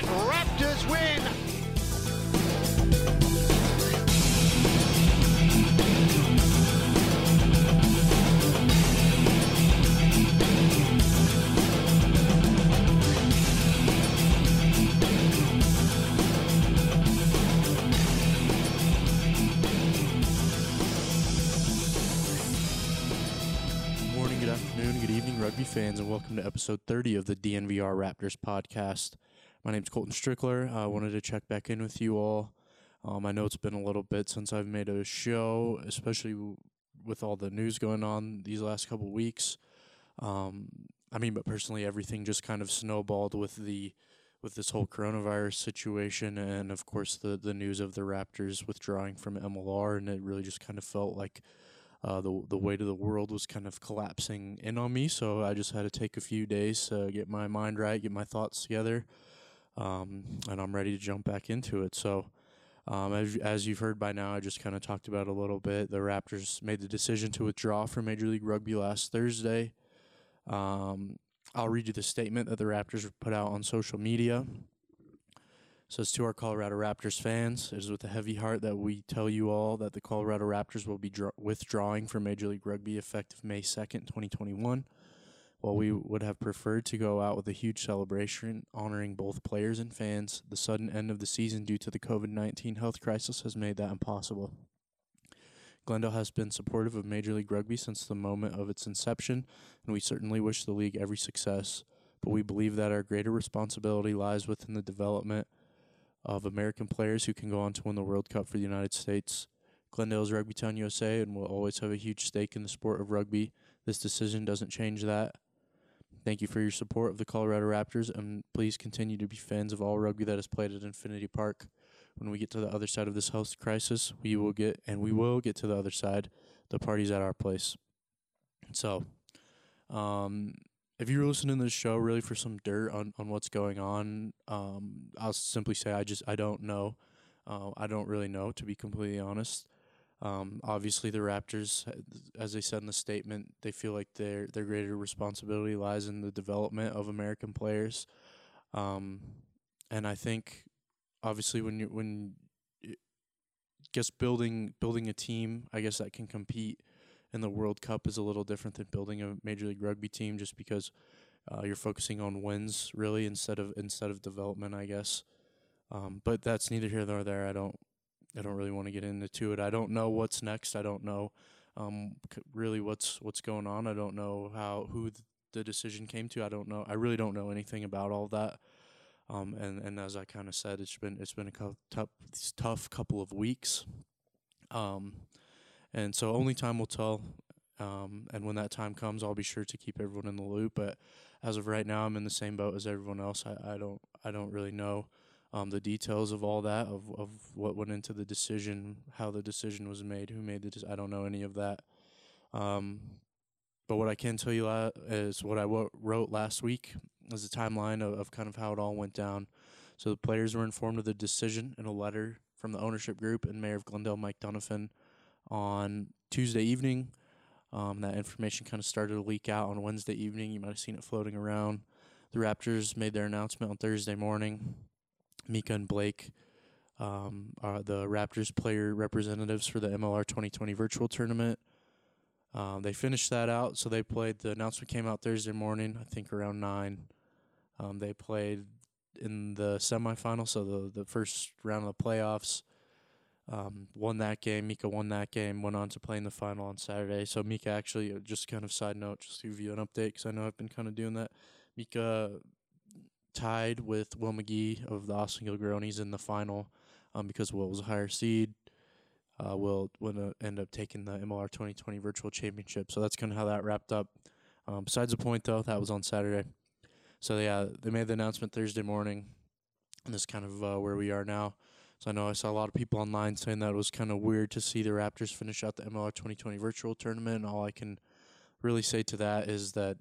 Raptors win. Good morning, good afternoon, good evening, rugby fans, and welcome to episode 30 of the DNVR Raptors podcast. My name's Colton Strickler. I wanted to check back in with you all. I know it's been a little bit since I've made a show, especially with all the news going on these last couple of weeks. But personally, everything just kind of snowballed with this whole coronavirus situation, and of course the news of the Raptors withdrawing from MLR, and it really just kind of felt like the weight of the world was kind of collapsing in on me. So I just had to take a few days to get my mind right, get my thoughts together. And I'm ready to jump back into it. So, as you've heard by now, I just kind of talked about a little bit. The Raptors made the decision to withdraw from Major League Rugby last Thursday. I'll read you the statement that the Raptors put out on social media. It says, "To our Colorado Raptors fans, it is with a heavy heart that we tell you all that the Colorado Raptors will be withdrawing from Major League Rugby effective May 2nd, 2021. While we would have preferred to go out with a huge celebration honoring both players and fans, the sudden end of the season due to the COVID-19 health crisis has made that impossible. Glendale has been supportive of Major League Rugby since the moment of its inception, and we certainly wish the league every success, but we believe that our greater responsibility lies within the development of American players who can go on to win the World Cup for the United States. Glendale is Rugby Town USA and will always have a huge stake in the sport of rugby. This decision doesn't change that. Thank you for your support of the Colorado Raptors, and please continue to be fans of all rugby that is played at Infinity Park. When we get to the other side of this health crisis, we will get to the other side. The party's at our place." So, if you were listening to this show really for some dirt on what's going on, I'll simply say I don't know. I don't really know, to be completely honest. Obviously, the Raptors, as they said in the statement, they feel like their greater responsibility lies in the development of American players, and I think, obviously, building a team, I guess, that can compete in the World Cup is a little different than building a Major League Rugby team, just because you're focusing on wins really instead of development, I guess. But that's neither here nor there. I don't really want to get into it. I don't know what's next. I don't know really what's going on. I don't know who the decision came to. I don't know. I really don't know anything about all that. And as I kind of said, it's been a tough couple of weeks. And so only time will tell. And when that time comes, I'll be sure to keep everyone in the loop. But as of right now, I'm in the same boat as everyone else. I don't really know the details of all that, of what went into the decision, how the decision was made, who made the decision. I don't know any of that. But what I can tell you is what I wrote last week is the timeline of kind of how it all went down. So the players were informed of the decision in a letter from the ownership group and Mayor of Glendale, Mike Donovan, on Tuesday evening. That information kind of started to leak out on Wednesday evening. You might have seen it floating around. The Raptors made their announcement on Thursday morning. Mika and Blake are the Raptors player representatives for the MLR 2020 virtual tournament. They finished that out, so they played. The announcement came out Thursday morning, I think around 9. They played in the semifinal, so the first round of the playoffs. Won that game. Mika won that game, went on to play in the final on Saturday. So Mika actually, just kind of side note, just to give you an update, because I know I've been kind of doing that. Mika tied with Will McGee of the Austin Gilgronis in the final because Will was a higher seed. Will end up taking the MLR 2020 virtual championship. So that's kind of how that wrapped up. Besides the point, though, that was on Saturday. So, they made the announcement Thursday morning, and that's kind of where we are now. So I know I saw a lot of people online saying that it was kind of weird to see the Raptors finish out the MLR 2020 virtual tournament, and all I can really say to that is that,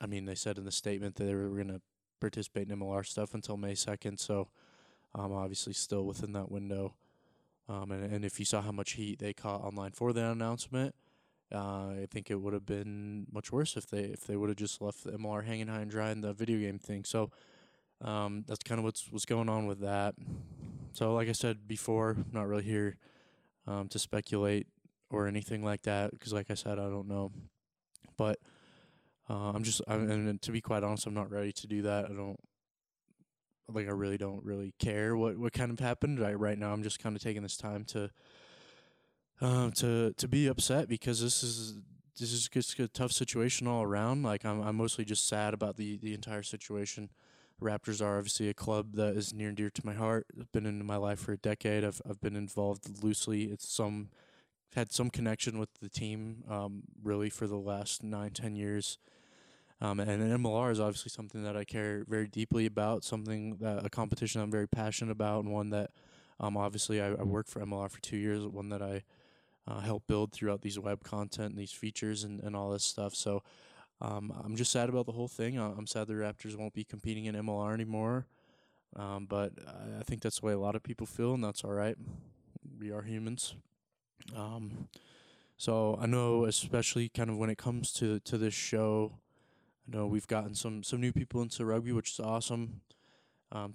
I mean, they said in the statement that they were going to participate in MLR stuff until May 2nd, so obviously still within that window. And if you saw how much heat they caught online for that announcement, I think it would have been much worse if they would have just left the MLR hanging high and dry in the video game thing. So that's kind of what's going on with that. So like I said before, I'm not really here to speculate or anything like that because, like I said, I don't know. But and to be quite honest, I'm not ready to do that. I really don't really care what kind of happened. Right now, I'm just kind of taking this time to be upset because this is just a tough situation all around. Like I'm mostly just sad about the entire situation. Raptors are obviously a club that is near and dear to my heart. It's been in my life for a decade. I've been involved loosely. Had some connection with the team really for the last 9-10 years. And MLR is obviously something that I care very deeply about. A competition I'm very passionate about, and one that obviously I worked for MLR for 2 years. One that I helped build throughout these web content, and these features, and all this stuff. So. I'm just sad about the whole thing. I'm sad the Raptors won't be competing in MLR anymore. But I think that's the way a lot of people feel, and that's all right. We are humans. So I know, especially kind of when it comes to this show, I know we've gotten some new people into rugby, which is awesome.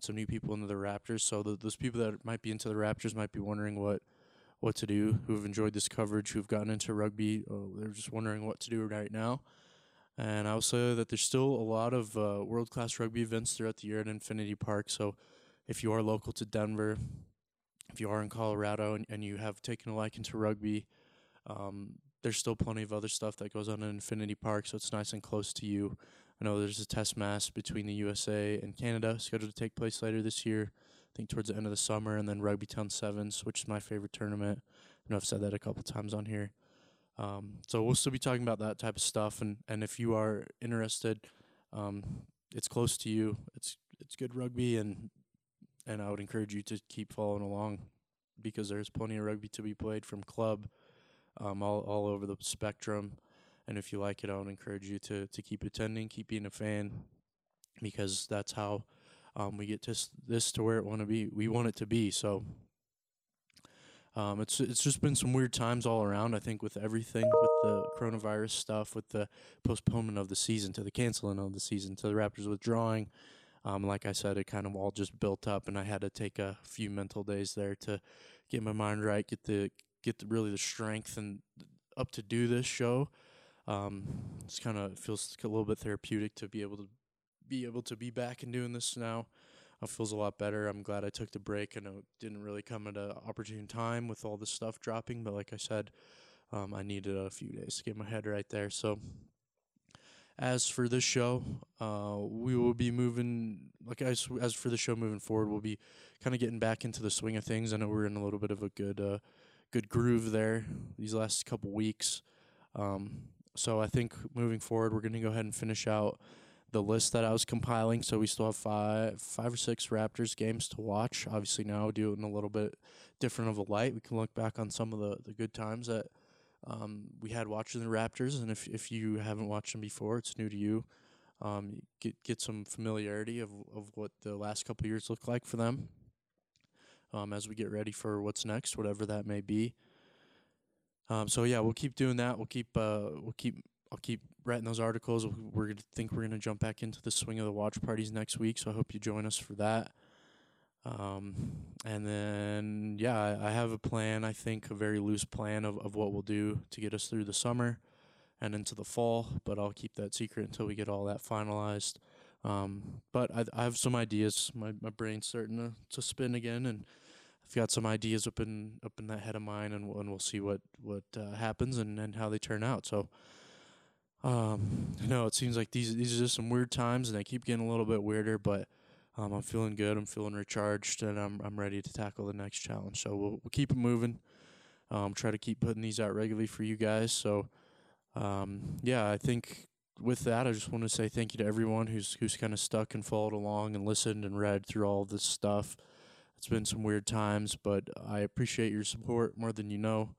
Some new people into the Raptors. So those people that might be into the Raptors might be wondering what to do, who've enjoyed this coverage, who've gotten into rugby. They're just wondering what to do right now. And I will say that there's still a lot of world-class rugby events throughout the year at Infinity Park. So if you are local to Denver, if you are in Colorado and you have taken a liking to rugby, there's still plenty of other stuff that goes on at Infinity Park, so it's nice and close to you. I know there's a test match between the USA and Canada scheduled to take place later this year, I think towards the end of the summer, and then Rugby Town Sevens, which is my favorite tournament. I know I've said that a couple times on here. So we'll still be talking about that type of stuff, and if you are interested, it's close to you. It's good rugby, and I would encourage you to keep following along because there's plenty of rugby to be played from club, all over the spectrum. And if you like it, I would encourage you to keep attending, keep being a fan, because that's how we get this to where it want to be. We want it to be so. It's just been some weird times all around, I think, with everything, with the coronavirus stuff, with the postponement of the season, to the canceling of the season, to the Raptors withdrawing. Like I said, it kind of all just built up, and I had to take a few mental days there to get my mind right, get the strength and up to do this show. It's kind of feels a little bit therapeutic to be able to be back and doing this now. It feels a lot better. I'm glad I took the break. I know it didn't really come at an opportune time with all this stuff dropping, but like I said, I needed a few days to get my head right there. So as for this show, we will be moving, as for the show moving forward, we'll be kind of getting back into the swing of things. I know we're in a little bit of a good groove there these last couple weeks. So I think moving forward, we're going to go ahead and finish out the list that I was compiling, so we still have five or six Raptors games to watch. Obviously now we do it in a little bit different of a light. We can look back on some of the good times that we had watching the Raptors, and if you haven't watched them before, it's new to you. Get some familiarity of what the last couple of years looked like for them as we get ready for what's next, whatever that may be. So yeah, we'll keep doing that. I'll keep writing those articles. We're going to jump back into the swing of the watch parties next week, so I hope you join us for that. And then, I have a plan, I think a very loose plan of what we'll do to get us through the summer. and into the fall, but I'll keep that secret until we get all that finalized. But I have some ideas. My brain's starting to spin again, and I've got some ideas up in that head of mine, and we'll see what happens and how they turn out. So, no, it seems like these are just some weird times, and they keep getting a little bit weirder, but I'm feeling good. I'm feeling recharged, and I'm ready to tackle the next challenge. So we'll keep it moving. Try to keep putting these out regularly for you guys. So, yeah, I think with that, I just want to say thank you to everyone who's kind of stuck and followed along and listened and read through all this stuff. It's been some weird times, but I appreciate your support more than you know.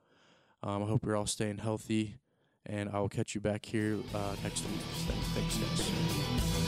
I hope you're all staying healthy, and I'll catch you back here next week. Thanks, guys.